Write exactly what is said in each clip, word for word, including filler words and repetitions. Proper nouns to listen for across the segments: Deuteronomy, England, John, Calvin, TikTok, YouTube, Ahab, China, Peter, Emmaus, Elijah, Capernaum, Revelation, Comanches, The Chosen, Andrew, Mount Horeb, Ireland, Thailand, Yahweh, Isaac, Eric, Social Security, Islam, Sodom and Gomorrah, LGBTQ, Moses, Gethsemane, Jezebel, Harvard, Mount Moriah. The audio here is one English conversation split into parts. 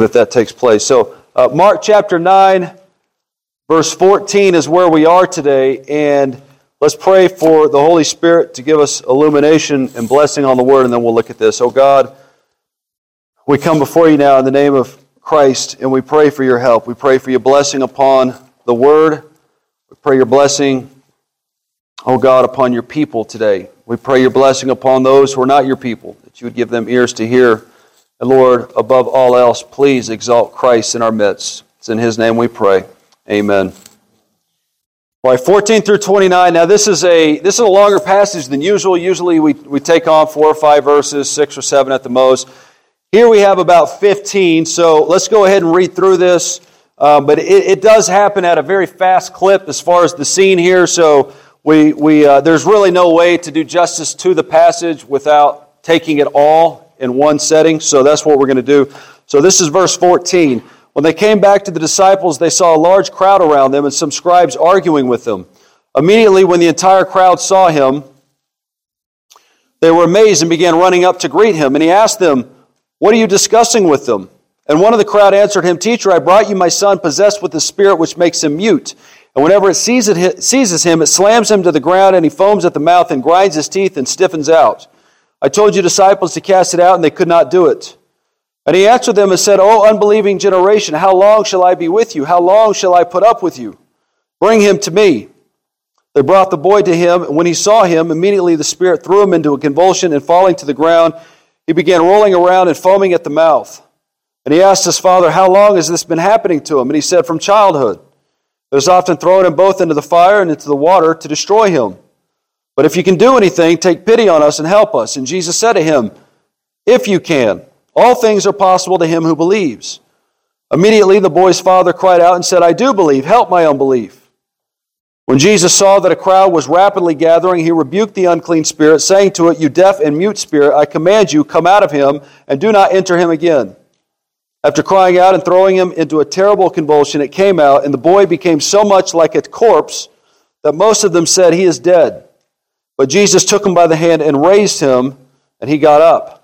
that that takes place. So uh, Mark chapter nine, verse fourteen is where we are today, and let's pray for the Holy Spirit to give us illumination and blessing on the Word, and then we'll look at this. Oh God, we come before you now in the name of Christ, and we pray for your help. We pray for your blessing upon the Word. We pray your blessing, oh God, upon your people today. We pray your blessing upon those who are not your people, that you would give them ears to hear. And Lord, above all else, please exalt Christ in our midst. It's in His name we pray. Amen. All right, fourteen through twenty-nine. Now, this is a this is a longer passage than usual. Usually, we, we take on four or five verses, six or seven at the most. Here we have about fifteen, so let's go ahead and read through this. Uh, but it, it does happen at a very fast clip as far as the scene here, so we we uh, there's really no way to do justice to the passage without taking it all in one setting, so that's what we're going to do. So this is verse fourteen. When they came back to the disciples, they saw a large crowd around them and some scribes arguing with them. Immediately when the entire crowd saw him, they were amazed and began running up to greet him. And he asked them, "What are you discussing with them?" And one of the crowd answered him, "Teacher, I brought you my son possessed with the spirit which makes him mute. And whenever it seizes him, it slams him to the ground, and he foams at the mouth and grinds his teeth and stiffens out. I told you disciples to cast it out, and they could not do it." And he answered them and said, "O unbelieving generation, how long shall I be with you? How long shall I put up with you? Bring him to me." They brought the boy to him, and when he saw him, immediately the spirit threw him into a convulsion, and falling to the ground, he began rolling around and foaming at the mouth. And he asked his father, "How long has this been happening to him?" And he said, "From childhood. It was often thrown him both into the fire and into the water to destroy him. But if you can do anything, take pity on us and help us." And Jesus said to him, "If you can. All things are possible to him who believes." Immediately the boy's father cried out and said, "I do believe, help my unbelief." When Jesus saw that a crowd was rapidly gathering, he rebuked the unclean spirit, saying to it, "You deaf and mute spirit, I command you, come out of him, and do not enter him again." After crying out and throwing him into a terrible convulsion, it came out, and the boy became so much like a corpse that most of them said, "He is dead." But Jesus took him by the hand and raised him, and he got up.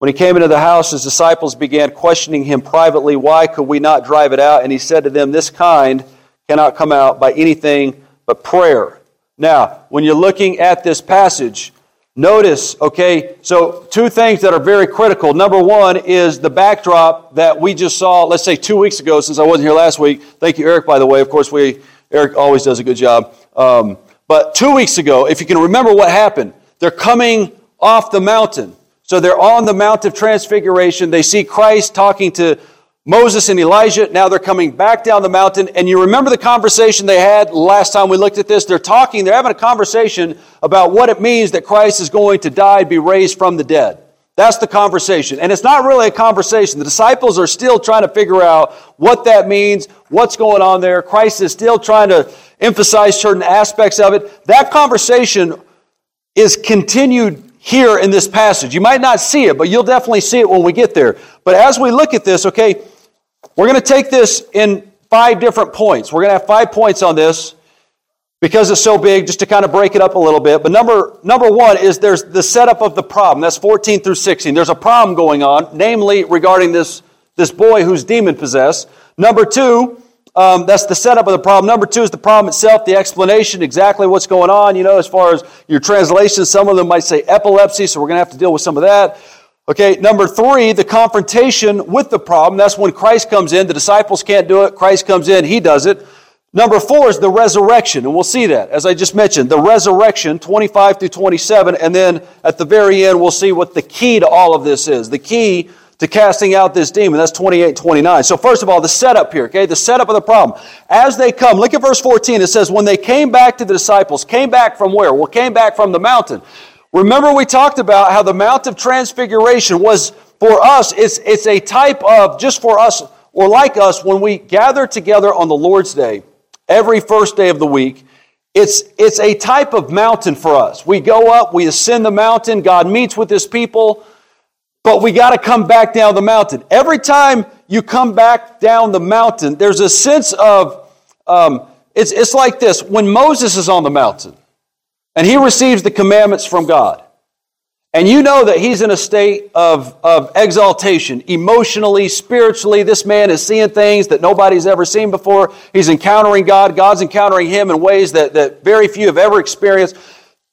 When he came into the house, his disciples began questioning him privately, "Why could we not drive it out?" And he said to them, "This kind cannot come out by anything but prayer." Now, when you're looking at this passage, notice, okay, so two things that are very critical. Number one is the backdrop that we just saw, let's say two weeks ago, since I wasn't here last week. Thank you, Eric, by the way. Of course, we Eric always does a good job. Um, but two weeks ago, if you can remember what happened, they're coming off the mountain. So they're on the Mount of Transfiguration. They see Christ talking to Moses and Elijah. Now they're coming back down the mountain. And you remember the conversation they had last time we looked at this? They're talking, they're having a conversation about what it means that Christ is going to die and be raised from the dead. That's the conversation. And it's not really a conversation. The disciples are still trying to figure out what that means, what's going on there. Christ is still trying to emphasize certain aspects of it. That conversation is continued here in this passage. You might not see it, but you'll definitely see it when we get there. But as we look at this, okay, we're going to take this in five different points. We're going to have five points on this because it's so big, just to kind of break it up a little bit. But number number one is there's the setup of the problem. That's fourteen through sixteen. There's a problem going on, namely regarding this, this boy who's demon-possessed. Number two, Um, that's the setup of the problem. Number two is the problem itself, the explanation, exactly what's going on. You know, as far as your translation, some of them might say epilepsy, so we're going to have to deal with some of that. Okay, number three, the confrontation with the problem. That's when Christ comes in. The disciples can't do it. Christ comes in. He does it. Number four is the resurrection, and we'll see that, as I just mentioned. The resurrection, twenty-five through twenty-seven, and then at the very end, we'll see what the key to all of this is. The key to casting out this demon. That's twenty-eight, twenty-nine. So first of all, the setup here, okay? The setup of the problem. As they come, look at verse fourteen. It says, when they came back to the disciples, came back from where? Well, came back from the mountain. Remember we talked about how the Mount of Transfiguration was, for us, it's, it's a type of, just for us, or like us, when we gather together on the Lord's Day, every first day of the week, It's it's a type of mountain for us. We go up, we ascend the mountain, God meets with His people, but we got to come back down the mountain. Every time you come back down the mountain, there's a sense of, um, it's, it's like this. When Moses is on the mountain and he receives the commandments from God, and you know that he's in a state of, of exaltation, emotionally, spiritually. This man is seeing things that nobody's ever seen before. He's encountering God. God's encountering him in ways that, that very few have ever experienced.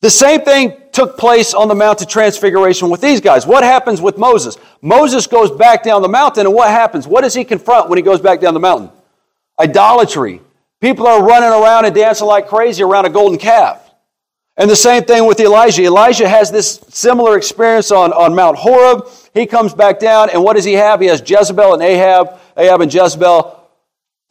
The same thing took place on the Mount of Transfiguration with these guys. What happens with Moses? Moses goes back down the mountain, and what happens? What does he confront when he goes back down the mountain? Idolatry. People are running around and dancing like crazy around a golden calf. And the same thing with Elijah. Elijah has this similar experience on, on Mount Horeb. He comes back down, and what does he have? He has Jezebel and Ahab, Ahab and Jezebel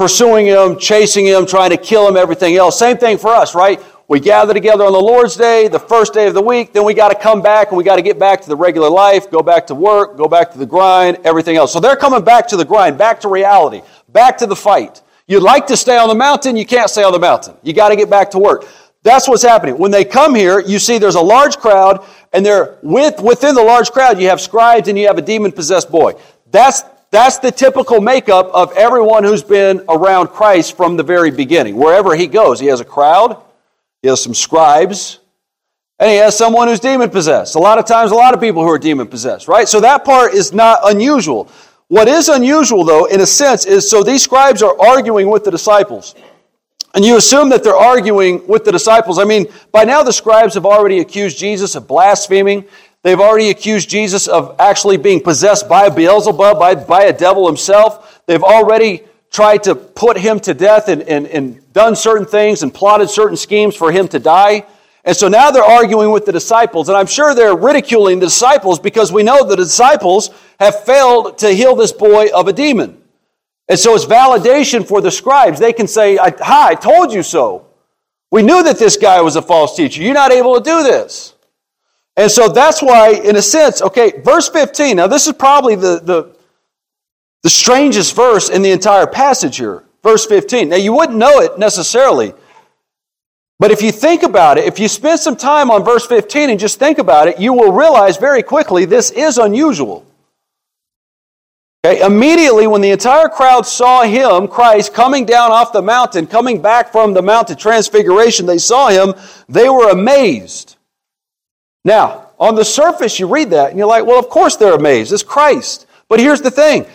pursuing him, chasing him, trying to kill him, everything else. Same thing for us, right? We gather together on the Lord's Day, the first day of the week, then we got to come back, and we got to get back to the regular life, go back to work, go back to the grind, everything else. So they're coming back to the grind, back to reality, back to the fight. You'd like to stay on the mountain, you can't stay on the mountain. You got to get back to work. That's what's happening. When they come here, you see there's a large crowd, and they're with within the large crowd, you have scribes and you have a demon-possessed boy. That's, that's the typical makeup of everyone who's been around Christ from the very beginning. Wherever he goes, he has a crowd, he has some scribes, and he has someone who's demon-possessed. A lot of times, a lot of people who are demon-possessed, right? So that part is not unusual. What is unusual, though, in a sense, is so these scribes are arguing with the disciples. And you assume that they're arguing with the disciples. I mean, by now the scribes have already accused Jesus of blaspheming. They've already accused Jesus of actually being possessed by Beelzebub, by, by a devil himself. They've already tried to put him to death and, and, and done certain things and plotted certain schemes for him to die. And so now they're arguing with the disciples. And I'm sure they're ridiculing the disciples because we know the disciples have failed to heal this boy of a demon. And so it's validation for the scribes. They can say, "Hi, I told you so. We knew that this guy was a false teacher. You're not able to do this." And so that's why, in a sense, okay, verse fifteen. Now, this is probably the, the, the strangest verse in the entire passage here, verse fifteen. Now, you wouldn't know it necessarily, but if you think about it, if you spend some time on verse fifteen and just think about it, you will realize very quickly this is unusual. Immediately when the entire crowd saw him, Christ, coming down off the mountain, coming back from the Mount of Transfiguration, they saw him, they were amazed. Now, on the surface, you read that, and you're like, well, of course they're amazed. It's Christ. But here's the thing.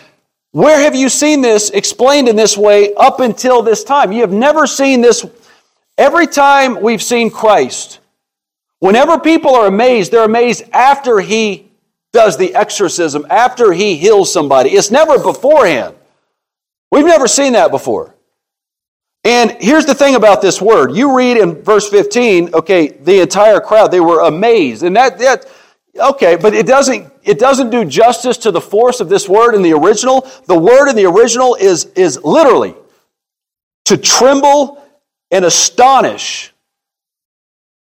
Where have you seen this explained in this way up until this time? You have never seen this. Every time we've seen Christ, whenever people are amazed, they're amazed after he does the exorcism, after he heals somebody. It's never beforehand. We've never seen that before. And here's the thing about this word. You read in verse fifteen, okay, the entire crowd, they were amazed. And that, that okay, but it doesn't it doesn't do justice to the force of this word in the original. The word in the original is, is literally to tremble and astonish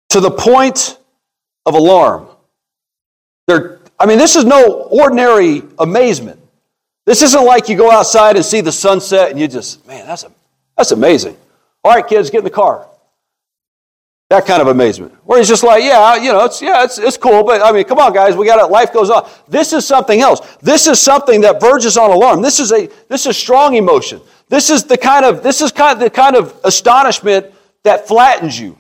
to the point of alarm. They're I mean, this is no ordinary amazement. This isn't like you go outside and see the sunset and you just, man, that's a, that's amazing. All right, kids, get in the car. That kind of amazement. Where he's just like, yeah, you know, it's yeah, it's it's cool, but I mean, come on, guys, we got it. Life goes on. This is something else. This is something that verges on alarm. This is a this is strong emotion. This is the kind of this is kind of the kind of astonishment that flattens you,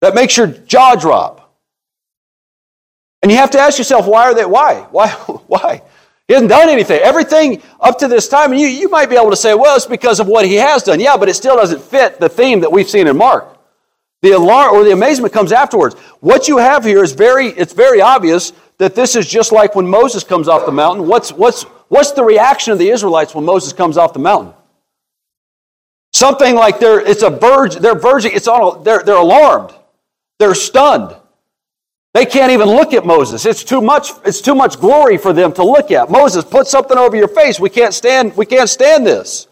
that makes your jaw drop. And you have to ask yourself, why are they, why? Why? Why? He hasn't done anything. Everything up to this time, and you, you might be able to say, well, it's because of what he has done. Yeah, but it still doesn't fit the theme that we've seen in Mark. The alarm or the amazement comes afterwards. What you have here is very, it's very obvious that this is just like when Moses comes off the mountain. What's, what's, what's the reaction of the Israelites when Moses comes off the mountain? Something like they're, it's a verge, they're verging, it's on, they're, they're alarmed. They're stunned. They can't even look at Moses. It's too much, it's too much glory for them to look at. Moses, put something over your face. We can't stand, we can't stand this.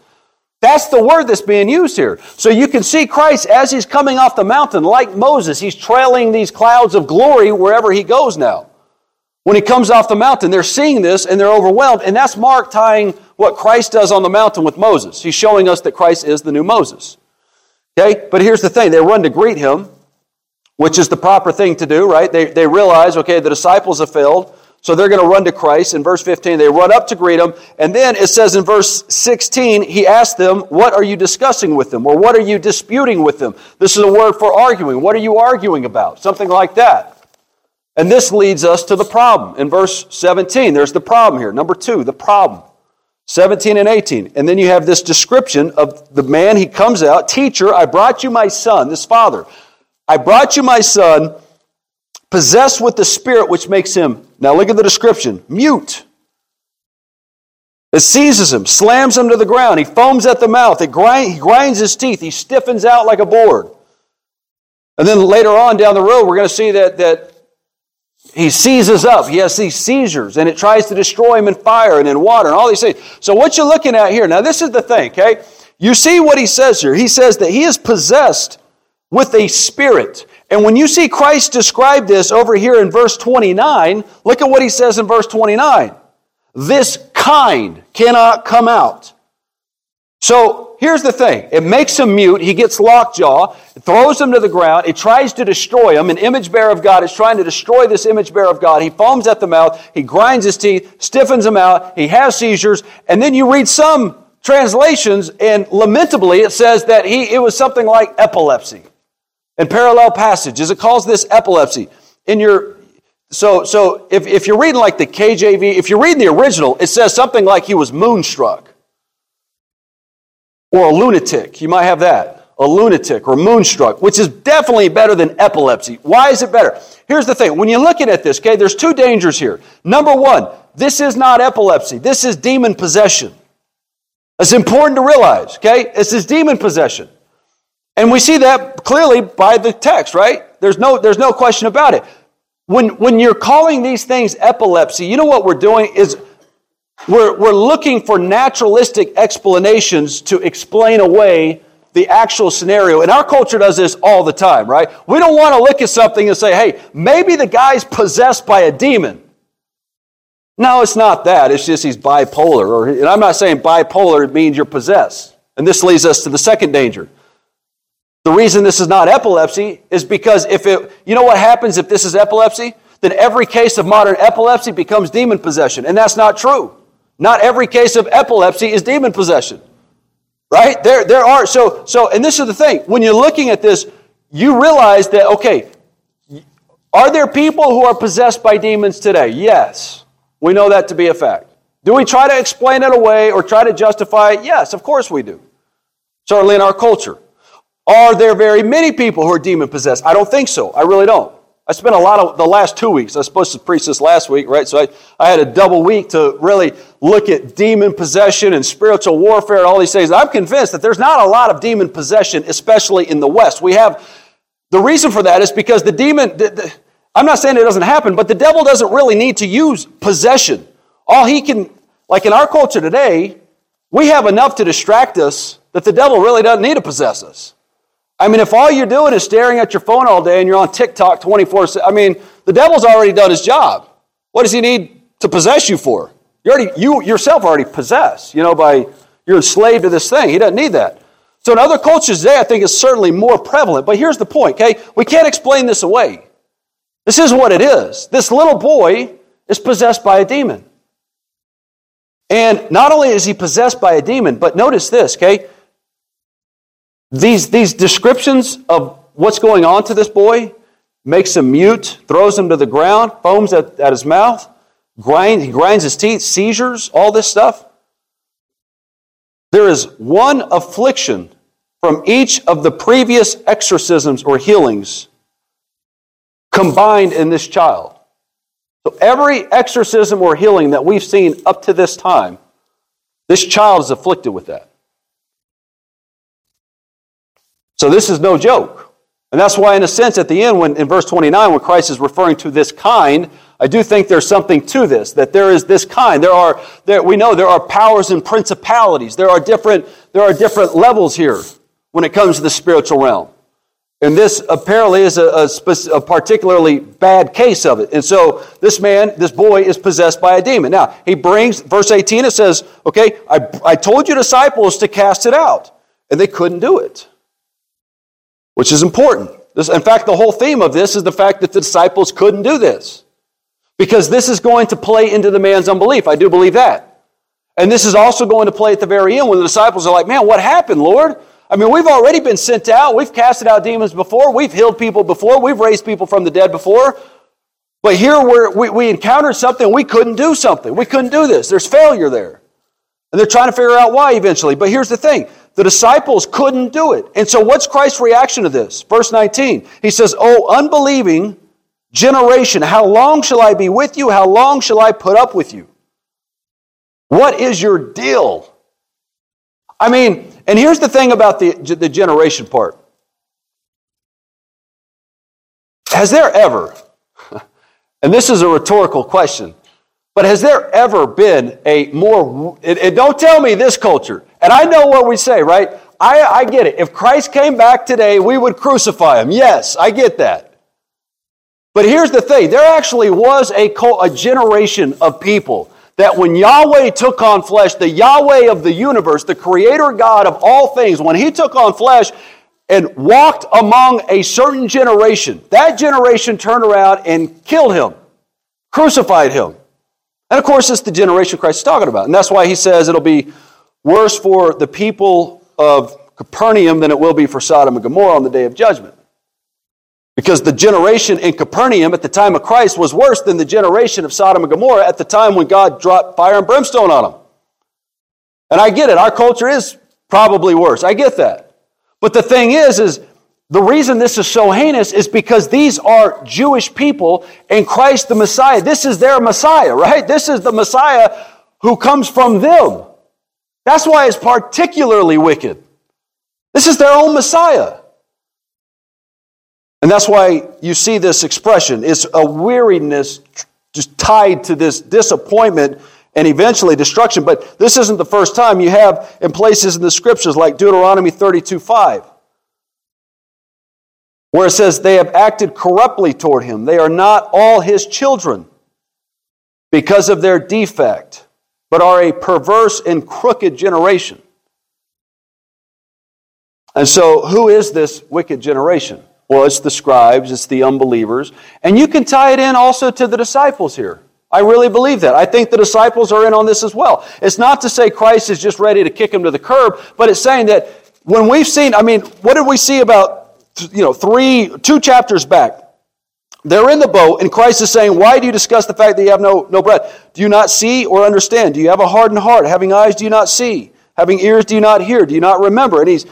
That's the word that's being used here. So you can see Christ as he's coming off the mountain, like Moses, he's trailing these clouds of glory wherever he goes now. When he comes off the mountain, they're seeing this and they're overwhelmed. And that's Mark tying what Christ does on the mountain with Moses. He's showing us that Christ is the new Moses. Okay? But here's the thing. They run to greet him, which is the proper thing to do, right? They they realize, okay, the disciples have failed, so they're going to run to Christ. In verse fifteen, they run up to greet him, and then it says in verse sixteen, he asked them, what are you discussing with them? Or what are you disputing with them? This is a word for arguing. What are you arguing about? Something like that. And this leads us to the problem. In verse seventeen, there's the problem here. Number two, the problem. seventeen and eighteen. And then you have this description of the man. He comes out, teacher, I brought you my son, this father. I brought you my son, possessed with the spirit which makes him, now look at the description, mute. It seizes him, slams him to the ground. He foams at the mouth. It grind, he grinds his teeth. He stiffens out like a board. And then later on down the road, we're going to see that, that he seizes up. He has these seizures, and it tries to destroy him in fire and in water and all these things. So what you're looking at here, now this is the thing, okay? You see what he says here. He says that he is possessed with a spirit. And when you see Christ describe this over here in verse twenty-nine, look at what he says in verse twenty-nine. This kind cannot come out. So here's the thing. It makes him mute. He gets lockjaw. It throws him to the ground. It tries to destroy him. An image bearer of God is trying to destroy this image bearer of God. He foams at the mouth. He grinds his teeth, stiffens him out. He has seizures. And then you read some translations, and lamentably it says that he it was something like epilepsy. In parallel passages, it calls this epilepsy. In your so so if, if you're reading like the K J V, if you're reading the original, it says something like he was moonstruck or a lunatic. You might have that, a lunatic or moonstruck, which is definitely better than epilepsy. Why is it better? Here's the thing. When you're looking at this, okay, there's two dangers here. Number one, this is not epilepsy. This is demon possession. It's important to realize, okay? This is demon possession. And we see that clearly by the text, right? There's no, there's no question about it. When, when you're calling these things epilepsy, you know what we're doing is we're, we're looking for naturalistic explanations to explain away the actual scenario. And our culture does this all the time, right? We don't want to look at something and say, hey, maybe the guy's possessed by a demon. No, it's not that. It's just he's bipolar. Or, and I'm not saying bipolar means you're possessed. And this leads us to the second danger. The reason this is not epilepsy is because if it, you know what happens if this is epilepsy? Then every case of modern epilepsy becomes demon possession. And that's not true. Not every case of epilepsy is demon possession. Right? There, there are, so, so, and this is the thing. When you're looking at this, you realize that, okay, are there people who are possessed by demons today? Yes. We know that to be a fact. Do we try to explain it away or try to justify it? Yes, of course we do. Certainly in our culture. Are there very many people who are demon-possessed? I don't think so. I really don't. I spent a lot of the last two weeks. I was supposed to preach this last week, right? So I, I had a double week to really look at demon possession and spiritual warfare and all these things. And I'm convinced that there's not a lot of demon possession, especially in the West. We have, the reason for that is because the demon, the, the, I'm not saying it doesn't happen, but the devil doesn't really need to use possession. All he can, like in our culture today, we have enough to distract us that the devil really doesn't need to possess us. I mean, if all you're doing is staring at your phone all day and you're on TikTok twenty-four seven, I mean, the devil's already done his job. What does he need to possess you for? You already, you yourself already possess, you know, by, you're enslaved to this thing. He doesn't need that. So in other cultures today, I think it's certainly more prevalent. But here's the point, okay? We can't explain this away. This is what it is. This little boy is possessed by a demon. And not only is he possessed by a demon, but notice this, okay? These, these descriptions of what's going on to this boy makes him mute, throws him to the ground, foams at, at his mouth, grind, he grinds his teeth, seizures, all this stuff. There is one affliction from each of the previous exorcisms or healings combined in this child. So every exorcism or healing that we've seen up to this time, this child is afflicted with that. So this is no joke. And that's why, in a sense, at the end, when in verse twenty-nine, when Christ is referring to this kind, I do think there's something to this, that there is this kind. There are, there, we know there are powers and principalities. There are different, there are different levels here when it comes to the spiritual realm. And this apparently is a, a, spec- a particularly bad case of it. And so this man, this boy, is possessed by a demon. Now, he brings, verse eighteen, it says, okay, I, I told your disciples to cast it out, and they couldn't do it. Which is important. This, in fact, the whole theme of this is the fact that the disciples couldn't do this. Because this is going to play into the man's unbelief. I do believe that. And this is also going to play at the very end when the disciples are like, man, what happened, Lord? I mean, we've already been sent out. We've casted out demons before. We've healed people before. We've raised people from the dead before. But here we're, we, we encountered something, we couldn't do something. We couldn't do this. There's failure there. And they're trying to figure out why eventually. But here's the thing. The disciples couldn't do it. And so what's Christ's reaction to this? Verse nineteen, he says, "O unbelieving generation, how long shall I be with you? How long shall I put up with you? What is your deal?" I mean, and here's the thing about the, the generation part. Has there ever, and this is a rhetorical question, but has there ever been a more, it, it, don't tell me this culture, and I know what we say, right? I, I get it. If Christ came back today, we would crucify him. Yes, I get that. But here's the thing. There actually was a, a generation of people that when Yahweh took on flesh, the Yahweh of the universe, the creator God of all things, when he took on flesh and walked among a certain generation, that generation turned around and killed him, crucified him. And of course, it's the generation Christ is talking about. And that's why he says it'll be worse for the people of Capernaum than it will be for Sodom and Gomorrah on the day of judgment. Because the generation in Capernaum at the time of Christ was worse than the generation of Sodom and Gomorrah at the time when God dropped fire and brimstone on them. And I get it. Our culture is probably worse. I get that. But the thing is, is the reason this is so heinous is because these are Jewish people and Christ the Messiah. This is their Messiah, right? This is the Messiah who comes from them. That's why it's particularly wicked. This is their own Messiah. And that's why you see this expression. It's a weariness just tied to this disappointment and eventually destruction. But this isn't the first time. You have in places in the Scriptures like Deuteronomy thirty-two five, where it says, "They have acted corruptly toward him. They are not all his children because of their defect, but are a perverse and crooked generation." And so who is this wicked generation? Well, it's the scribes, it's the unbelievers. And you can tie it in also to the disciples here. I really believe that. I think the disciples are in on this as well. It's not to say Christ is just ready to kick them to the curb, but it's saying that when we've seen, I mean, what did we see about, you know, three, two chapters back? They're in the boat, and Christ is saying, "Why do you discuss the fact that you have no, no bread? Do you not see or understand? Do you have a hardened heart? Having eyes, do you not see? Having ears, do you not hear? Do you not remember?" And he's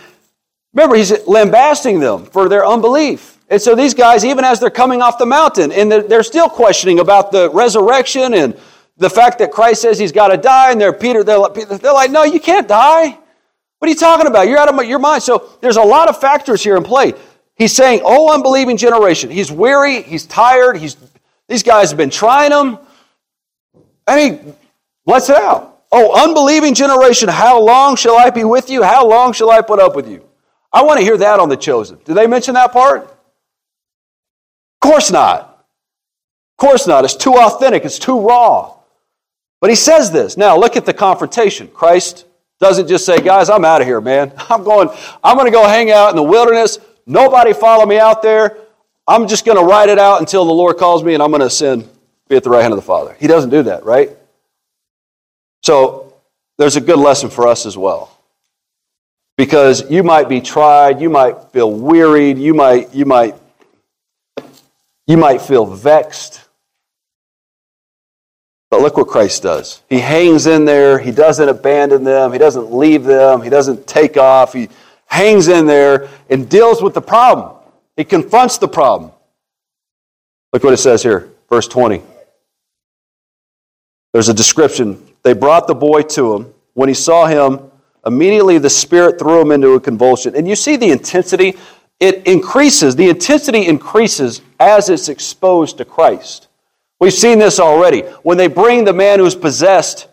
Remember, he's lambasting them for their unbelief. And so these guys, even as they're coming off the mountain, and they're still questioning about the resurrection and the fact that Christ says he's got to die, and they're, Peter, they're like, "No, you can't die. What are you talking about? You're out of your mind." So there's a lot of factors here in play. He's saying, "Oh, unbelieving generation." He's weary. He's tired. He's These guys have been trying him. I mean, let's it out. "Oh, unbelieving generation, how long shall I be with you? How long shall I put up with you?" I want to hear that on The Chosen. Did they mention that part? Of course not. Of course not. It's too authentic. It's too raw. But he says this. Now, look at the confrontation. Christ doesn't just say, "Guys, I'm out of here, man. I'm going, I'm going to go hang out in the wilderness. Nobody follow me out there. I'm just going to ride it out until the Lord calls me, and I'm going to ascend, be at the right hand of the Father." He doesn't do that, right? So there's a good lesson for us as well. Because you might be tried, you might feel wearied, you might you might you might feel vexed. But look what Christ does. He hangs in there, he doesn't abandon them, he doesn't leave them, he doesn't take off, he hangs in there and deals with the problem. He confronts the problem. Look what it says here, verse twenty. There's a description. They brought the boy to him. When he saw him, immediately the Spirit threw him into a convulsion. And you see the intensity? It increases. The intensity increases as it's exposed to Christ. We've seen this already. When they bring the man who's possessed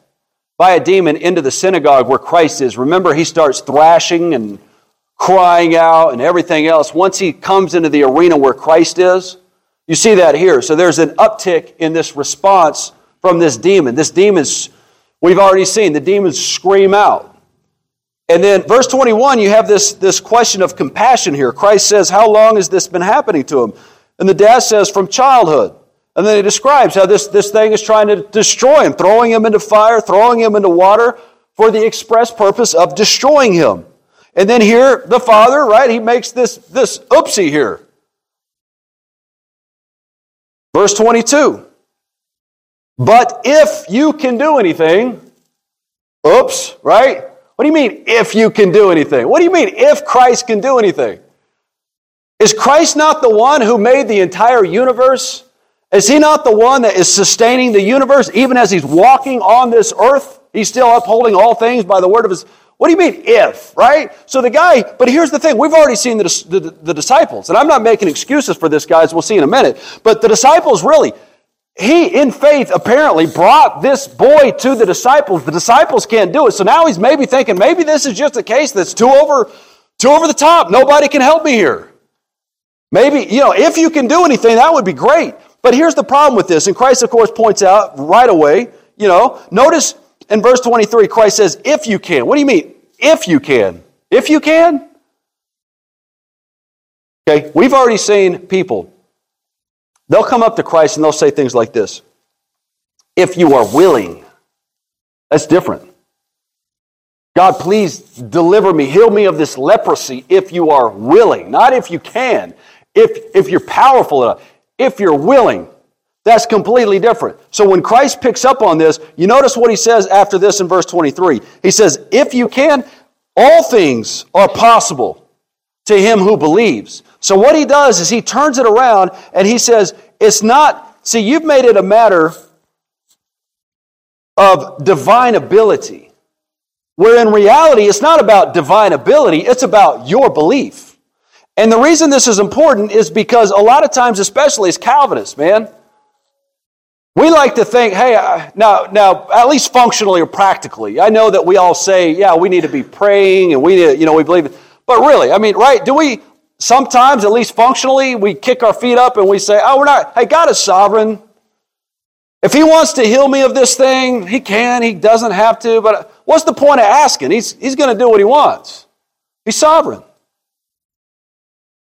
by a demon into the synagogue where Christ is, remember, he starts thrashing and crying out and everything else. Once he comes into the arena where Christ is, you see that here. So there's an uptick in this response from this demon. This demon's, we've already seen, the demons scream out. And then verse twenty-one, you have this, this question of compassion here. Christ says, "How long has this been happening to him?" And the dad says, "From childhood." And then he describes how this, this thing is trying to destroy him, throwing him into fire, throwing him into water for the express purpose of destroying him. And then here, the father, right, he makes this, this oopsie here. Verse twenty-two. But if you can do anything, oops, right? What do you mean if you can do anything? What do you mean if Christ can do anything? Is Christ not the one who made the entire universe? Is he not the one that is sustaining the universe even as he's walking on this earth? He's still upholding all things by the word of his... What do you mean if, right? So the guy, but here's the thing. We've already seen the, the, the disciples, and I'm not making excuses for this, guys. We'll see in a minute. But the disciples really... He, in faith, apparently brought this boy to the disciples. The disciples can't do it. So now he's maybe thinking, maybe this is just a case that's too over, too over the top. Nobody can help me here. Maybe, you know, if you can do anything, that would be great. But here's the problem with this. And Christ, of course, points out right away, you know, notice in verse twenty-three, Christ says, if you can. What do you mean, if you can? If you can? Okay, we've already seen people. They'll come up to Christ and they'll say things like this. If you are willing, that's different. God, please deliver me, heal me of this leprosy if you are willing. Not if you can, if, if you're powerful enough. If you're willing, that's completely different. So when Christ picks up on this, you notice what he says after this in verse twenty-three. He says, if you can, all things are possible to him who believes. So what he does is he turns it around and he says, it's not, see, you've made it a matter of divine ability, where in reality, it's not about divine ability, it's about your belief. And the reason this is important is because a lot of times, especially as Calvinists, man, we like to think, hey, I, now, now, at least functionally or practically, I know that we all say, yeah, we need to be praying and we need to, you know, we believe it. But really, I mean, right, do we... Sometimes, at least functionally, we kick our feet up and we say, oh, we're not, hey, God is sovereign. If he wants to heal me of this thing, he can, he doesn't have to, but what's the point of asking? He's, he's going to do what he wants. He's sovereign.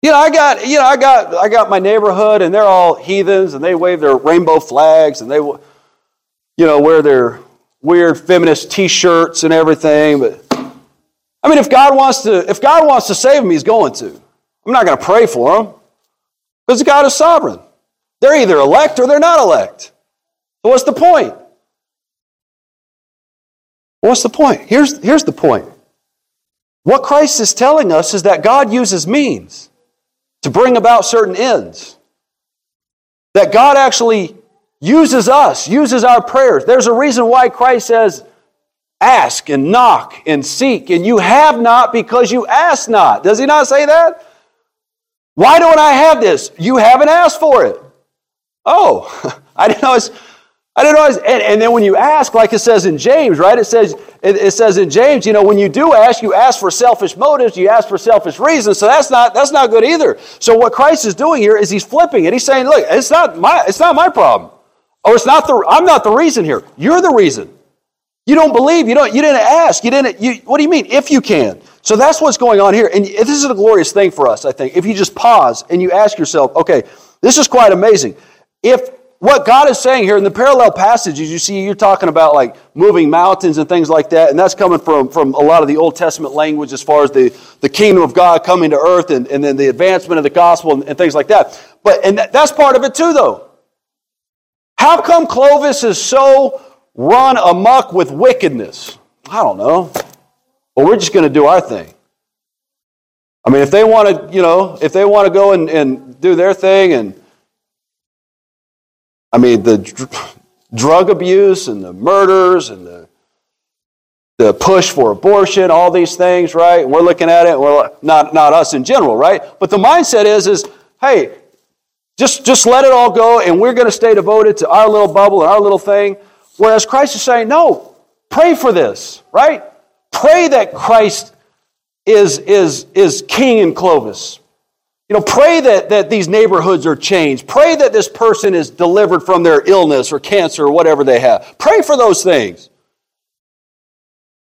You know, I got, you know, I got, I got my neighborhood and they're all heathens and they wave their rainbow flags and they, you know, wear their weird feminist t-shirts and everything. But I mean, if God wants to, if God wants to save him, he's going to. I'm not going to pray for them because God is sovereign. They're either elect or they're not elect. So what's the point? What's the point? Here's, here's the point. What Christ is telling us is that God uses means to bring about certain ends. That God actually uses us, uses our prayers. There's a reason why Christ says, ask and knock and seek, and you have not because you ask not. Does he not say that? Why don't I have this? You haven't asked for it. Oh, I didn't know. It's, I didn't know. It's, and, and then when you ask, like it says in James, right? It says it, it says in James, you know, when you do ask, you ask for selfish motives, you ask for selfish reasons. So that's not that's not good either. So what Christ is doing here is he's flipping it. He's saying, look, it's not my it's not my problem, or it's not the I'm not the reason here. You're the reason. You don't believe. You don't. You didn't ask. You didn't. You. What do you mean? If you can. So that's what's going on here. And this is a glorious thing for us, I think. If you just pause and you ask yourself, okay, this is quite amazing. If what God is saying here in the parallel passages, you see, you're talking about like moving mountains and things like that. And that's coming from, from a lot of the Old Testament language as far as the, the kingdom of God coming to earth and, and then the advancement of the gospel and, and things like that. But and that, that's part of it too, though. How come Clovis is so run amok with wickedness? I don't know. Well, we're just going to do our thing. I mean, if they want to, you know, if they want to go and, and do their thing, and I mean, the dr- drug abuse and the murders and the the push for abortion, all these things, right? We're looking at it. We're not not us in general, right? But the mindset is is hey, just just let it all go, and we're going to stay devoted to our little bubble and our little thing. Whereas Christ is saying, no, pray for this, right? Pray that Christ is, is, is king in Clovis. You know, pray that, that these neighborhoods are changed. Pray that this person is delivered from their illness or cancer or whatever they have. Pray for those things.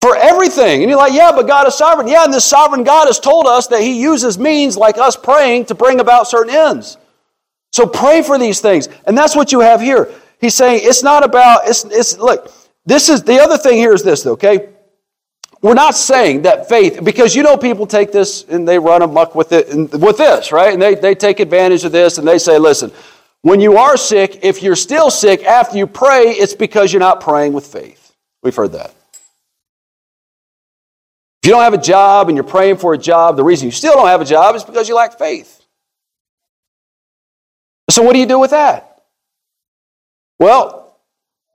For everything. And you're like, yeah, but God is sovereign. Yeah, and this sovereign God has told us that he uses means like us praying to bring about certain ends. So pray for these things. And that's what you have here. He's saying it's not about, it's, it's look, this is, the other thing here is this, okay? We're not saying that faith, because you know people take this and they run amok with it, and with this, right? And they, they take advantage of this and they say, listen, When you are sick, if you're still sick after you pray, it's because you're not praying with faith. We've heard that. If you don't have a job and you're praying for a job, the reason you still don't have a job is because you lack faith. So what do you do with that? Well,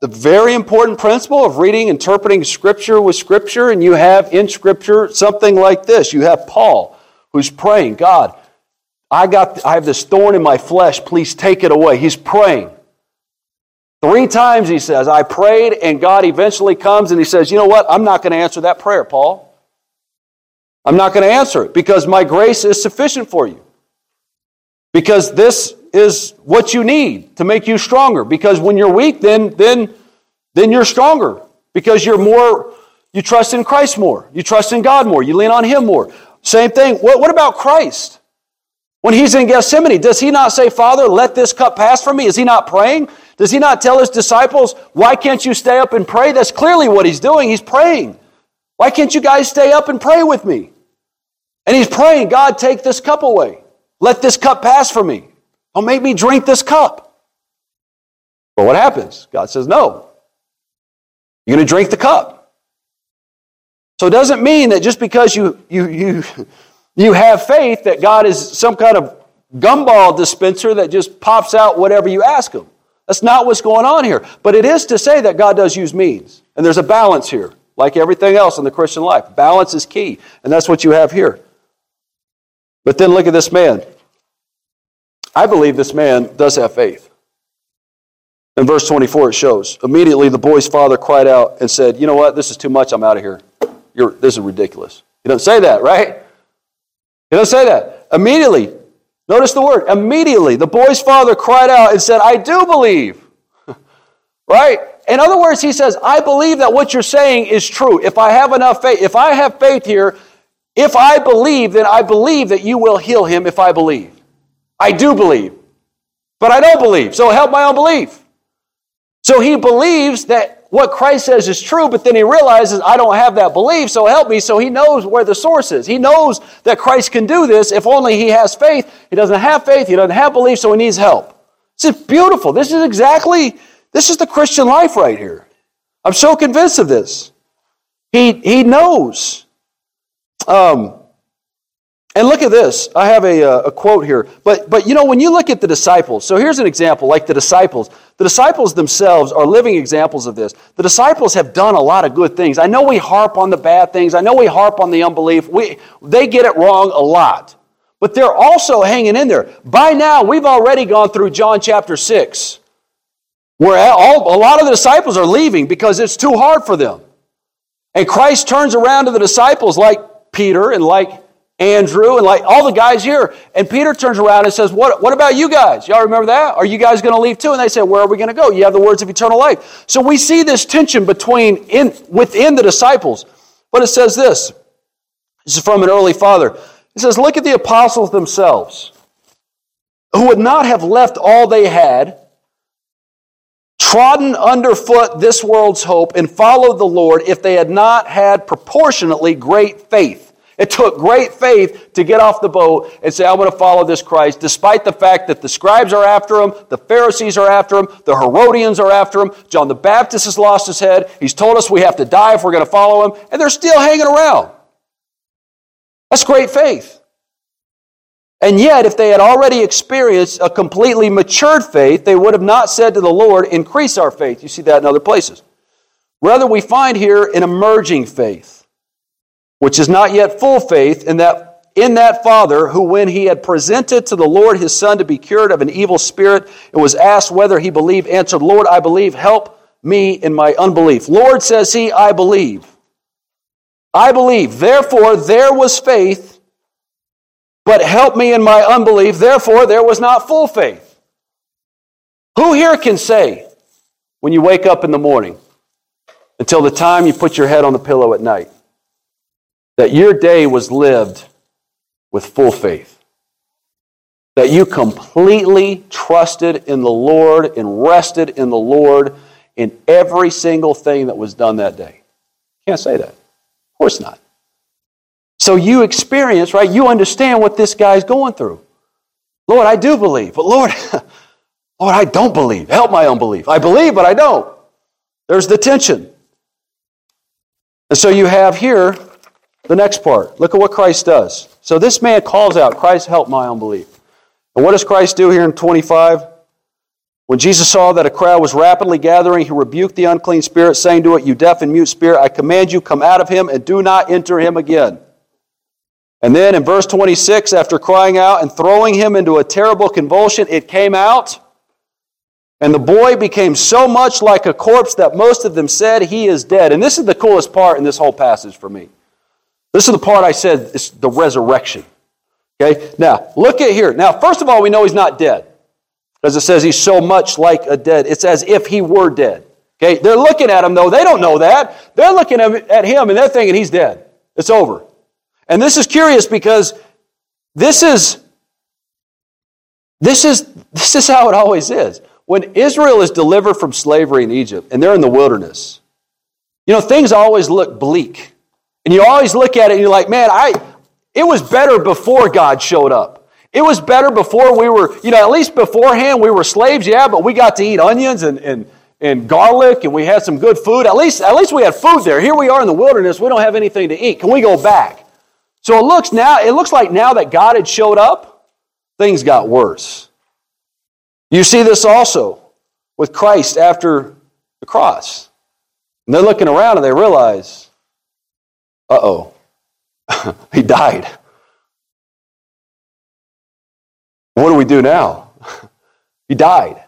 the very important principle of reading, interpreting Scripture with Scripture, and you have in Scripture something like this. You have Paul who's praying, God, I got, I have this thorn in my flesh, please take it away. He's praying. Three times he says, I prayed, and God eventually comes and he says, you know what, I'm not going to answer that prayer, Paul. I'm not going to answer it because my grace is sufficient for you. Because this is what you need to make you stronger. Because when you're weak, then then then you're stronger. Because you're more, you trust in Christ more. You trust in God more. You lean on Him more. Same thing. What, what about Christ? When He's in Gethsemane, does He not say, Father, let this cup pass from me? Is He not praying? Does He not tell His disciples, why can't you stay up and pray? That's clearly what He's doing. He's praying. Why can't you guys stay up and pray with me? And He's praying, God, take this cup away. Let this cup pass from me. Don't make me drink this cup. But what happens? God says, no. You're going to drink the cup. So it doesn't mean that just because you you you you have faith that God is some kind of gumball dispenser that just pops out whatever you ask Him. That's not what's going on here. But it is to say that God does use means. And there's a balance here, like everything else in the Christian life. Balance is key, and that's what you have here. But then look at this man. I believe this man does have faith. In verse twenty-four, it shows, immediately the boy's father cried out and said, you know what, this is too much, I'm out of here. You're, this is ridiculous. He doesn't say that, right? He doesn't say that. Immediately, notice the word, immediately, the boy's father cried out and said, I do believe. Right? In other words, he says, I believe that what you're saying is true. If I have enough faith, if I have faith here, if I believe, then I believe that you will heal him if I believe. I do believe, but I don't believe, so help my own belief. So he believes that what Christ says is true, but then he realizes, I don't have that belief, so help me. So he knows where the source is. He knows that Christ can do this if only he has faith. He doesn't have faith, he doesn't have belief, so he needs help. This is beautiful. This is exactly, this is the Christian life right here. I'm so convinced of this. He, he knows. Um... And look at this. I have a, a quote here. But, but, you know, when you look at the disciples, so here's an example, like the disciples. The disciples themselves are living examples of this. The disciples have done a lot of good things. I know we harp on the bad things. I know we harp on the unbelief. We, they get it wrong a lot. But they're also hanging in there. By now, we've already gone through John chapter six, where all, a lot of the disciples are leaving because it's too hard for them. And Christ turns around to the disciples like Peter and like Andrew and like all the guys here. And Peter turns around and says, what, what about you guys? Y'all remember that? Are you guys going to leave too? And they said, where are we going to go? You have the words of eternal life. So we see this tension between in, within the disciples. But it says this. This is from an early father. It says, look at the apostles themselves, who would not have left all they had, trodden underfoot this world's hope, and followed the Lord if they had not had proportionately great faith. It took great faith to get off the boat and say, I'm going to follow this Christ, despite the fact that the scribes are after him, the Pharisees are after him, the Herodians are after him, John the Baptist has lost his head, he's told us we have to die if we're going to follow him, and they're still hanging around. That's great faith. And yet, if they had already experienced a completely matured faith, they would have not said to the Lord, increase our faith. You see that in other places. Rather, we find here an emerging faith, which is not yet full faith in that, in that father who, when he had presented to the Lord his son to be cured of an evil spirit, and was asked whether he believed, answered, Lord, I believe, help me in my unbelief. Lord, says he, I believe. I believe. Therefore, there was faith, but help me in my unbelief. Therefore, there was not full faith. Who here can say, when you wake up in the morning, until the time you put your head on the pillow at night, that your day was lived with full faith, that you completely trusted in the Lord and rested in the Lord in every single thing that was done that day? Can't say that. Of course not. So you experience, right? You understand what this guy's going through. Lord, I do believe, but Lord, Lord, I don't believe. Help my unbelief. I believe, but I don't. There's the tension. And so you have here the next part. Look at what Christ does. So this man calls out, Christ, help my unbelief. And what does Christ do here in twenty-five? When Jesus saw that a crowd was rapidly gathering, he rebuked the unclean spirit, saying to it, you deaf and mute spirit, I command you, come out of him and do not enter him again. And then in verse twenty-six, after crying out and throwing him into a terrible convulsion, it came out, and the boy became so much like a corpse that most of them said, he is dead. And this is the coolest part in this whole passage for me. This is the part I said, it's the resurrection. Okay, now, look at here. Now, first of all, we know he's not dead, because it says he's so much like a dead. It's as if he were dead. Okay, they're looking at him, though. They don't know that. They're looking at him, and they're thinking he's dead. It's over. And this is curious, because this is, this is, this is how it always is. When Israel is delivered from slavery in Egypt, and they're in the wilderness, you know, things always look bleak. And you always look at it, and you're like, man, I... It was better before God showed up. It was better before we were, you know, at least beforehand we were slaves, yeah, but we got to eat onions and, and, and garlic, and we had some good food. At least, at least we had food there. Here we are in the wilderness. We don't have anything to eat. Can we go back? So it looks now, it looks like now that God had showed up, things got worse. You see this also with Christ after the cross. And they're looking around and they realize, uh-oh. He died. What do we do now? He died,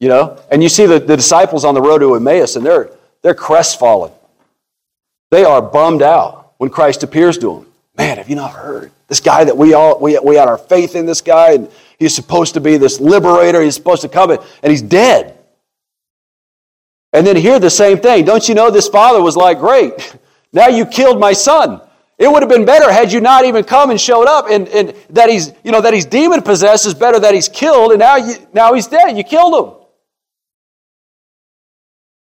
you know? And you see the, the disciples on the road to Emmaus, and they're, they're crestfallen. They are bummed out when Christ appears to them. Man, have you not heard? This guy that we all, we, we had our faith in this guy, and he's supposed to be this liberator, he's supposed to come in, and he's dead. And then here, the same thing. Don't you know this father was like, great, now you killed my son. It would have been better had you not even come and showed up, and, and that he's, you know, that he's demon-possessed is better that he's killed, and now you, now he's dead. You killed him.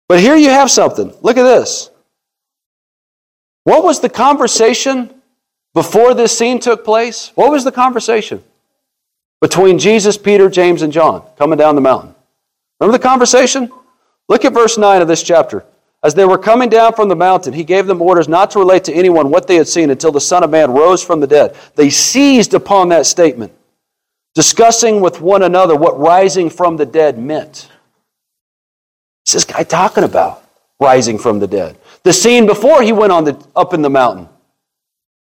But here you have something. Look at this. What was the conversation before this scene took place? What was the conversation between Jesus, Peter, James, and John coming down the mountain? Remember the conversation? Look at verse nine of this chapter. As they were coming down from the mountain, he gave them orders not to relate to anyone what they had seen until the Son of Man rose from the dead. They seized upon that statement, discussing with one another what rising from the dead meant. What's this guy talking about, rising from the dead? The scene before he went on the, up in the mountain.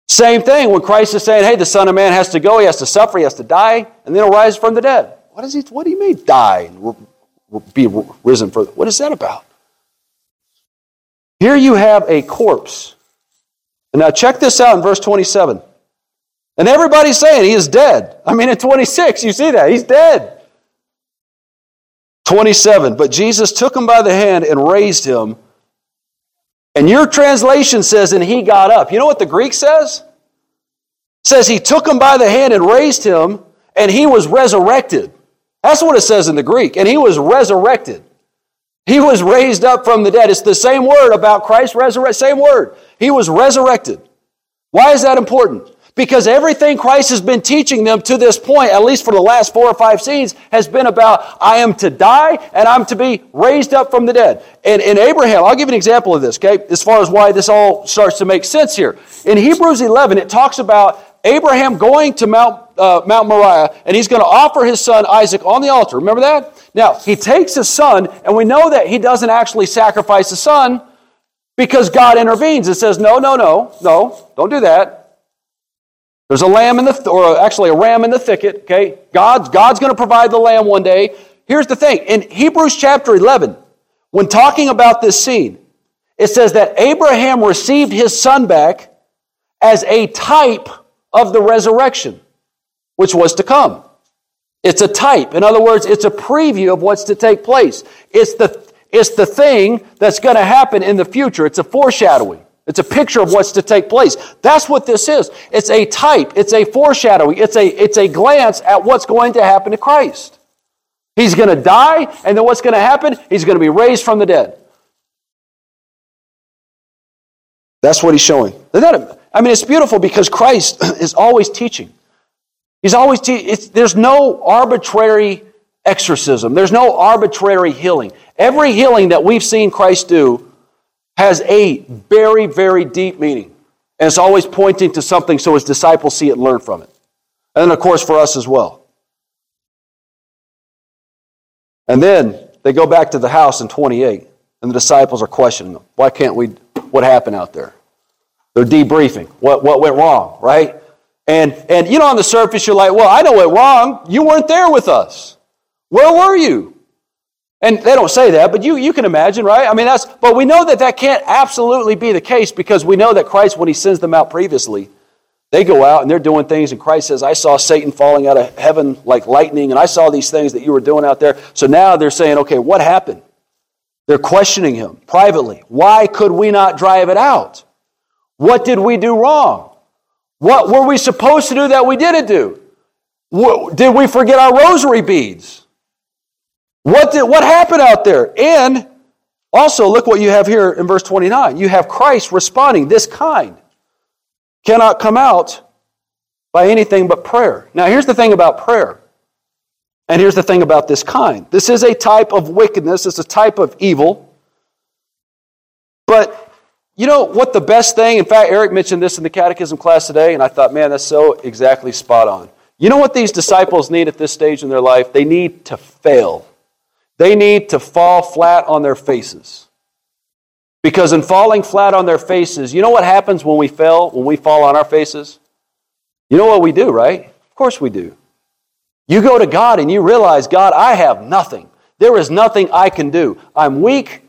Same thing when Christ is saying, hey, the Son of Man has to go, he has to suffer, he has to die, and then he'll rise from the dead. What, is he, what do you mean die and be risen from the dead? What is that about? Here you have a corpse. And now check this out in verse twenty-seven. And everybody's saying he is dead. I mean, in twenty-six, you see that. He's dead. twenty-seven, but Jesus took him by the hand and raised him. And your translation says, and he got up. You know what the Greek says? It says he took him by the hand and raised him, and he was resurrected. That's what it says in the Greek. And he was resurrected. He was raised up from the dead. It's the same word about Christ resurrected. Same word. He was resurrected. Why is that important? Because everything Christ has been teaching them to this point, at least for the last four or five scenes, has been about I am to die and I'm to be raised up from the dead. And in Abraham, I'll give you an example of this, okay, as far as why this all starts to make sense here. In Hebrews eleven, it talks about Abraham going to Mount uh, Mount Moriah, and he's going to offer his son Isaac on the altar. Remember that? Now, he takes his son, and we know that he doesn't actually sacrifice his son because God intervenes and says, no, no, no, no, don't do that. There's a lamb in the, th- or actually a ram in the thicket, okay? God, God's going to provide the lamb one day. Here's the thing. In Hebrews chapter eleven, when talking about this scene, it says that Abraham received his son back as a type of the resurrection, which was to come. It's a type. In other words, it's a preview of what's to take place. It's the, it's the thing that's going to happen in the future. It's a foreshadowing. It's a picture of what's to take place. That's what this is. It's a type. It's a foreshadowing. It's a, it's a glance at what's going to happen to Christ. He's going to die, and then what's going to happen? He's going to be raised from the dead. That's what he's showing. Isn't that a, I mean, it's beautiful because Christ is always teaching. He's always te- it's, there's no arbitrary exorcism. There's no arbitrary healing. Every healing that we've seen Christ do has a very, very deep meaning. And it's always pointing to something so his disciples see it and learn from it. And then, of course, for us as well. And then they go back to the house in twenty-eight, and the disciples are questioning them. Why can't we, what happened out there? They're debriefing. What what went wrong, right? And, and you know, on the surface, you're like, well, I know what wrong. You weren't there with us. Where were you? And they don't say that, but you, you can imagine, right? I mean, that's, but we know that that can't absolutely be the case because we know that Christ, when he sends them out previously, they go out and they're doing things, and Christ says, I saw Satan falling out of heaven like lightning, and I saw these things that you were doing out there. So now they're saying, okay, what happened? They're questioning him privately. Why could we not drive it out? What did we do wrong? What were we supposed to do that we didn't do? Did we forget our rosary beads? What did, what happened out there? And also, look what you have here in verse twenty-nine. You have Christ responding, this kind cannot come out by anything but prayer. Now, here's the thing about prayer. And here's the thing about this kind. This is a type of wickedness. It's a type of evil. But you know what the best thing, in fact, Eric mentioned this in the catechism class today, and I thought, man, that's so exactly spot on. You know what these disciples need at this stage in their life? They need to fail. They need to fall flat on their faces. Because in falling flat on their faces, you know what happens when we fail, when we fall on our faces? You know what we do, right? Of course we do. You go to God and you realize, God, I have nothing. There is nothing I can do. I'm weak.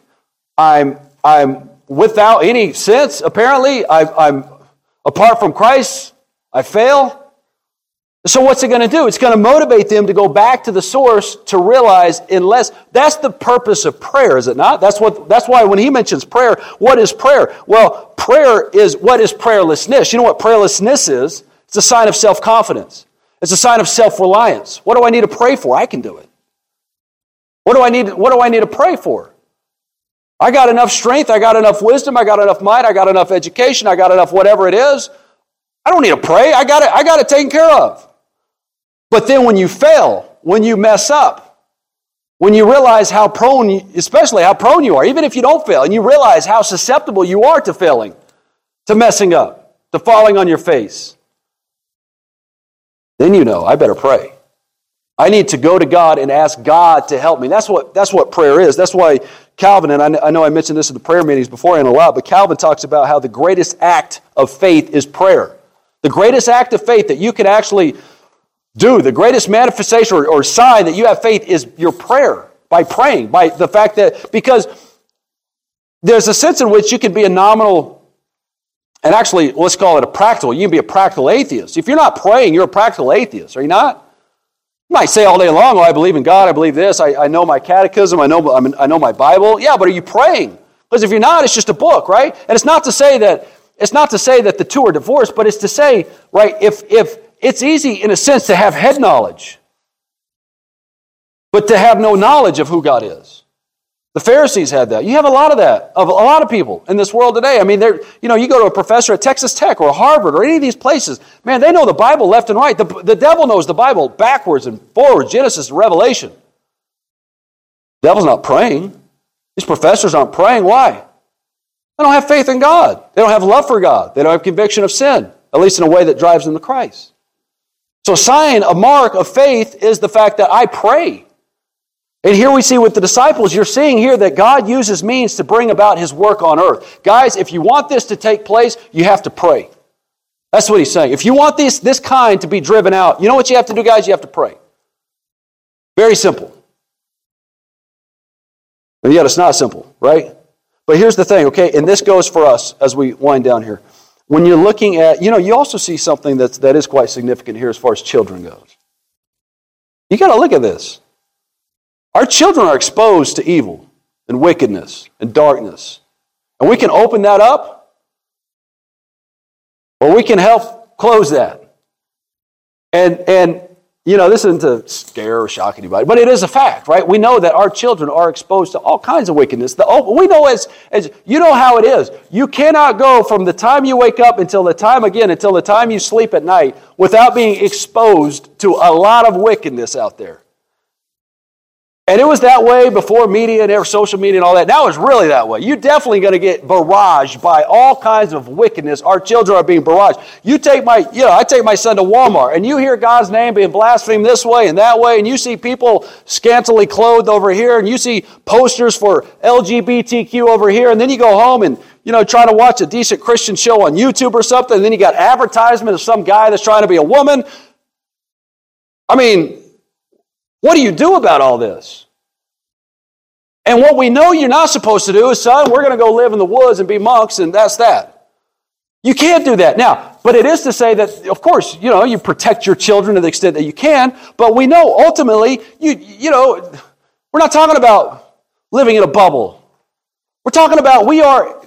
I'm I'm without any sense, apparently. I, I'm apart from Christ, I fail. So what's it going to do? It's going to motivate them to go back to the source to realize unless... That's the purpose of prayer, is it not? That's what. That's why when he mentions prayer, what is prayer? Well, prayer is... What is prayerlessness? You know what prayerlessness is? It's a sign of self-confidence. It's a sign of self-reliance. What do I need to pray for? I can do it. What do I need, what do I need to pray for? I got enough strength. I got enough wisdom. I got enough might. I got enough education. I got enough whatever it is. I don't need to pray. I got it, I got it taken care of. But then when you fail, when you mess up, when you realize how prone, you, especially how prone you are, even if you don't fail, and you realize how susceptible you are to failing, to messing up, to falling on your face, then you know, I better pray. I need to go to God and ask God to help me. That's what, that's what prayer is. That's why Calvin, and I, I know I mentioned this in the prayer meetings beforehand a lot, but Calvin talks about how the greatest act of faith is prayer. The greatest act of faith that you can actually... Do the greatest manifestation or, or sign that you have faith is your prayer, by praying, by the fact that, because there's a sense in which you can be a nominal, and actually, let's call it a practical, you can be a practical atheist. If you're not praying, you're a practical atheist, are you not? You might say all day long, oh, I believe in God, I believe this, I, I know my catechism, I know, I know my Bible. Yeah, but are you praying? Because if you're not, it's just a book, right? And it's not to say that, it's not to say that the two are divorced, but it's to say, right, if, if, it's easy, in a sense, to have head knowledge, but to have no knowledge of who God is. The Pharisees had that. You have a lot of that, of a lot of people in this world today. I mean, they're, you know, you go to a professor at Texas Tech or Harvard or any of these places, man, they know the Bible left and right. The, the devil knows the Bible backwards and forwards, Genesis and Revelation. The devil's not praying. These professors aren't praying. Why? They don't have faith in God. They don't have love for God. They don't have conviction of sin, at least in a way that drives them to Christ. So a sign, a mark of faith is the fact that I pray. And here we see with the disciples, you're seeing here that God uses means to bring about his work on earth. Guys, if you want this to take place, you have to pray. That's what he's saying. If you want this, this kind to be driven out, you know what you have to do, guys? You have to pray. Very simple. And yet it's not simple, right? But here's the thing, okay? And this goes for us as we wind down here. When you're looking at, you know, you also see something that's, that is quite significant here as far as children goes. You got to look at this. Our children are exposed to evil and wickedness and darkness. And we can open that up, or we can help close that. And, and you know, this isn't to scare or shock anybody, but it is a fact, right? We know that our children are exposed to all kinds of wickedness. The, oh, we know as, as, you know how it is. You cannot go from the time you wake up until the time, again, until the time you sleep at night without being exposed to a lot of wickedness out there. And it was that way before media and social media and all that. Now it's really that way. You're definitely going to get barraged by all kinds of wickedness. Our children are being barraged. You take my, you know, I take my son to Walmart, and you hear God's name being blasphemed this way and that way, and you see people scantily clothed over here, and you see posters for L G B T Q over here, and then you go home and, you know, trying to watch a decent Christian show on YouTube or something, and then you got advertisement of some guy that's trying to be a woman. I mean, what do you do about all this? And what we know you're not supposed to do is, son, we're going to go live in the woods and be monks, and that's that. You can't do that. Now, but it is to say that, of course, you know, you protect your children to the extent that you can, but we know ultimately, you you know, we're not talking about living in a bubble. We're talking about we are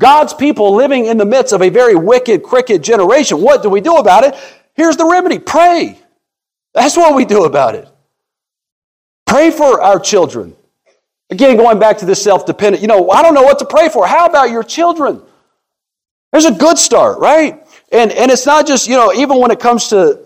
God's people living in the midst of a very wicked, crooked generation. What do we do about it? Here's the remedy. Pray. That's what we do about it. Pray for our children. Again, going back to this self-dependent, you know, I don't know what to pray for. How about your children? There's a good start, right? And and it's not just, you know, even when it comes to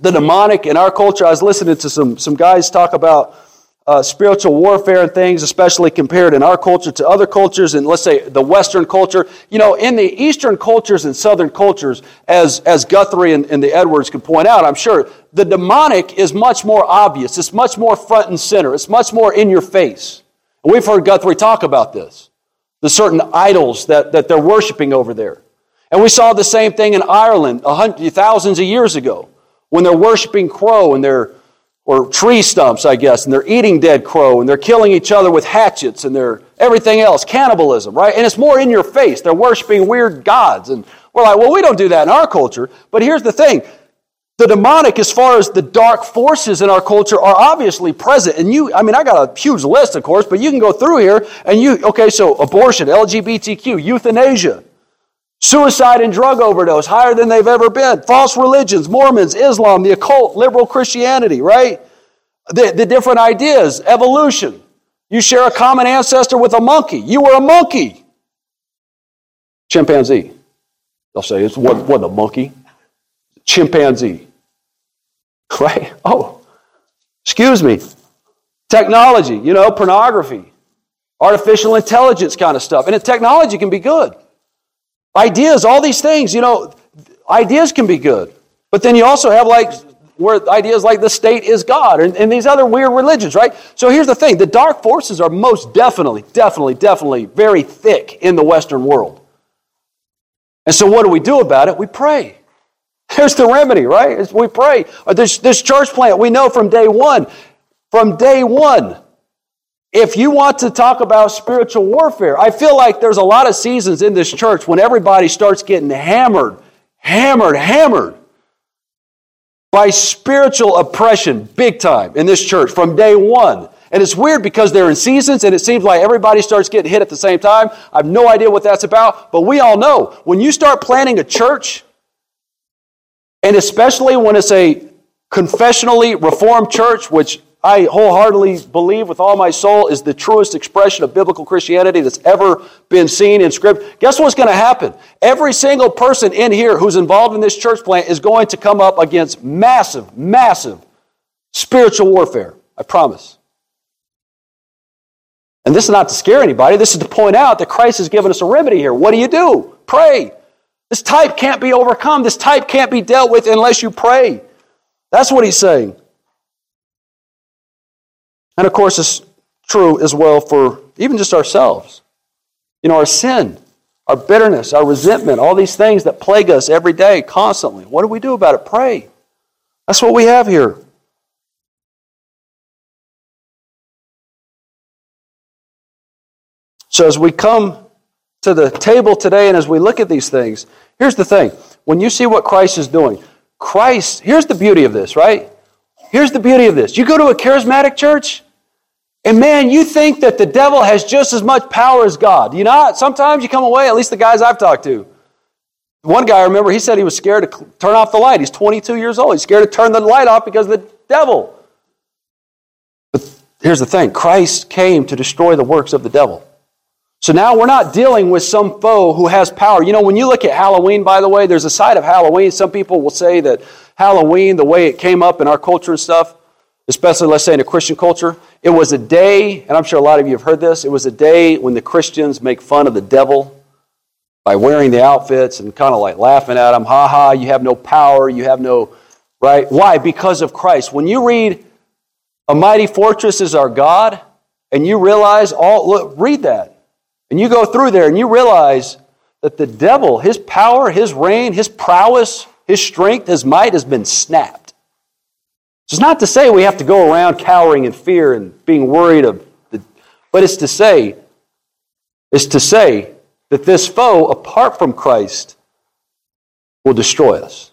the demonic in our culture, I was listening to some, some guys talk about uh, spiritual warfare and things, especially compared in our culture to other cultures, and let's say the Western culture. You know, in the Eastern cultures and Southern cultures, as, as Guthrie and, and the Edwards could point out, I'm sure, the demonic is much more obvious. It's much more front and center. It's much more in your face. And we've heard Guthrie talk about this, the certain idols that, that they're worshiping over there. And we saw the same thing in Ireland a hundred, thousands of years ago when they're worshiping crow and they're, or tree stumps, I guess, and they're eating dead crow and they're killing each other with hatchets and they're everything else, cannibalism, right? And it's more in your face. They're worshiping weird gods. And we're like, well, we don't do that in our culture. But here's the thing. The demonic, as far as the dark forces in our culture, are obviously present. And you, I mean, I got a huge list, of course, but you can go through here and you, okay, so abortion, L G B T Q, euthanasia, suicide and drug overdose, higher than they've ever been, false religions, Mormons, Islam, the occult, liberal Christianity, right? The, the different ideas, evolution. You share a common ancestor with a monkey. You were a monkey. Chimpanzee. They'll say, it wasn't a monkey. Chimpanzee. Right? Oh, excuse me. Technology, you know, pornography, artificial intelligence kind of stuff. And technology can be good. Ideas, all these things, you know, ideas can be good. But then you also have like where ideas like the state is God and, and these other weird religions, right? So here's the thing. The dark forces are most definitely, definitely, definitely very thick in the Western world. And so what do we do about it? We pray. There's the remedy, right? It's, we pray. This, this church plant, we know from day one, from day one, if you want to talk about spiritual warfare, I feel like there's a lot of seasons in this church when everybody starts getting hammered, hammered, hammered by spiritual oppression big time in this church from day one. And it's weird because they're in seasons and it seems like everybody starts getting hit at the same time. I have no idea what that's about, but we all know when you start planning a church, and especially when it's a confessionally reformed church, which I wholeheartedly believe with all my soul is the truest expression of biblical Christianity that's ever been seen in Scripture. Guess what's going to happen? Every single person in here who's involved in this church plant is going to come up against massive, massive spiritual warfare. I promise. And this is not to scare anybody. This is to point out that Christ has given us a remedy here. What do you do? Pray. This type can't be overcome. This type can't be dealt with unless you pray. That's what he's saying. And of course, it's true as well for even just ourselves. You know, our sin, our bitterness, our resentment, all these things that plague us every day, constantly. What do we do about it? Pray. That's what we have here. So as we come to the table today, and as we look at these things, here's the thing. When you see what Christ is doing, Christ, here's the beauty of this, right? Here's the beauty of this. You go to a charismatic church, and man, you think that the devil has just as much power as God. You know, sometimes you come away, at least the guys I've talked to. One guy, I remember, he said he was scared to turn off the light. He's twenty-two years old. He's scared to turn the light off because of the devil. But here's the thing. Christ came to destroy the works of the devil. So now we're not dealing with some foe who has power. You know, when you look at Halloween, by the way, there's a side of Halloween. Some people will say that Halloween, the way it came up in our culture and stuff, especially, let's say, in a Christian culture. It was a day, and I'm sure a lot of you have heard this, it was a day when the Christians make fun of the devil by wearing the outfits and kind of like laughing at him. Ha ha, you have no power, you have no, right? Why? Because of Christ. When you read, a mighty fortress is our God, and you realize, all look, read that, and you go through there, and you realize that the devil, his power, his reign, his prowess, his strength, his might has been snapped. It's not to say we have to go around cowering in fear and being worried of the, but it's to say, it's to say that this foe, apart from Christ, will destroy us.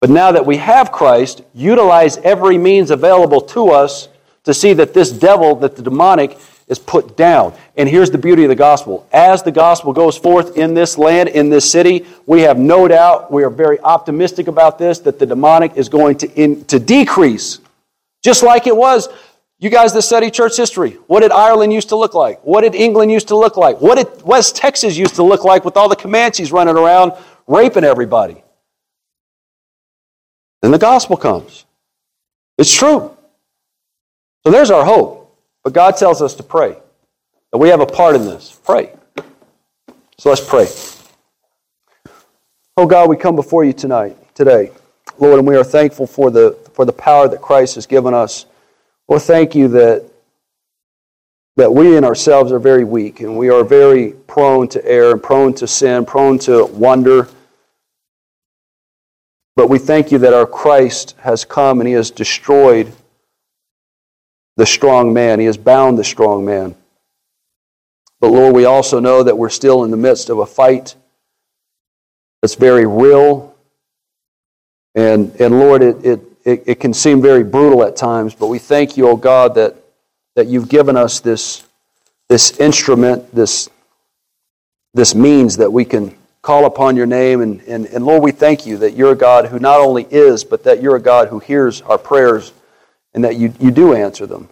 But now that we have Christ, utilize every means available to us to see that this devil, that the demonic, is put down. And here's the beauty of the gospel. As the gospel goes forth in this land, in this city, we have no doubt, we are very optimistic about this, that the demonic is going to in, to decrease. Just like it was, you guys that study church history, what did Ireland used to look like? What did England used to look like? What did West Texas used to look like with all the Comanches running around raping everybody? Then the gospel comes. It's true. So there's our hope. But God tells us to pray, and we have a part in this. Pray. So let's pray. Oh God, we come before you tonight, today, Lord, and we are thankful for the for the power that Christ has given us. Lord, thank you that that we in ourselves are very weak, and we are very prone to error, and prone to sin, prone to wonder. But we thank you that our Christ has come and he has destroyed the strong man. He has bound the strong man. But Lord, we also know that we're still in the midst of a fight that's very real. And, and Lord, it, it, it, it can seem very brutal at times, but we thank you, oh God, that, that you've given us this, this instrument, this, this means that we can call upon your name. And, and, and Lord, we thank you that you're a God who not only is, but that you're a God who hears our prayers, and that you, you do answer them.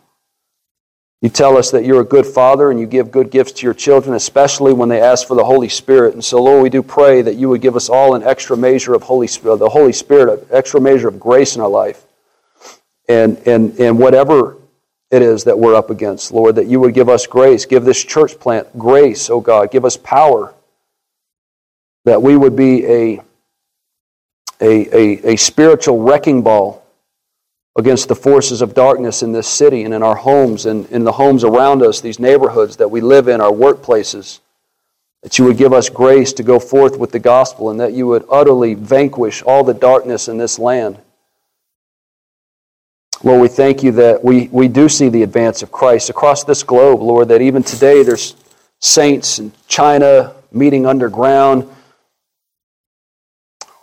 You tell us that you're a good father and you give good gifts to your children, especially when they ask for the Holy Spirit. And so, Lord, we do pray that you would give us all an extra measure of Holy Spirit, the Holy Spirit, an extra measure of grace in our life. And, and, and whatever it is that we're up against, Lord, that you would give us grace. Give this church plant grace, oh God. Give us power that we would be a, a, a, a spiritual wrecking ball against the forces of darkness in this city and in our homes and in the homes around us, these neighborhoods that we live in, our workplaces, that you would give us grace to go forth with the gospel and that you would utterly vanquish all the darkness in this land. Lord, we thank you that we, we do see the advance of Christ across this globe, Lord, that even today there's saints in China meeting underground.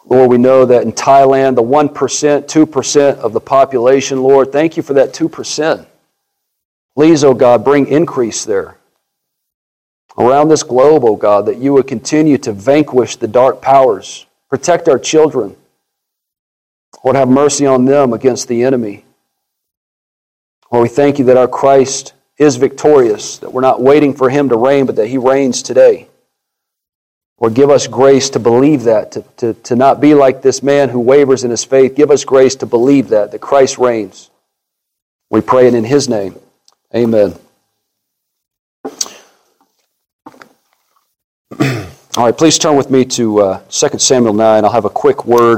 Lord, we know that in Thailand, the one percent, two percent of the population, Lord, thank you for that two percent. Please, oh God, bring increase there. Around this globe, oh God, that you would continue to vanquish the dark powers. Protect our children. Lord, have mercy on them against the enemy. Lord, we thank you that our Christ is victorious, that we're not waiting for him to reign, but that he reigns today. Or give us grace to believe that, to, to, to not be like this man who wavers in his faith. Give us grace to believe that, that Christ reigns. We pray it in his name. Amen. All right, please turn with me to uh, Second Samuel nine. I'll have a quick word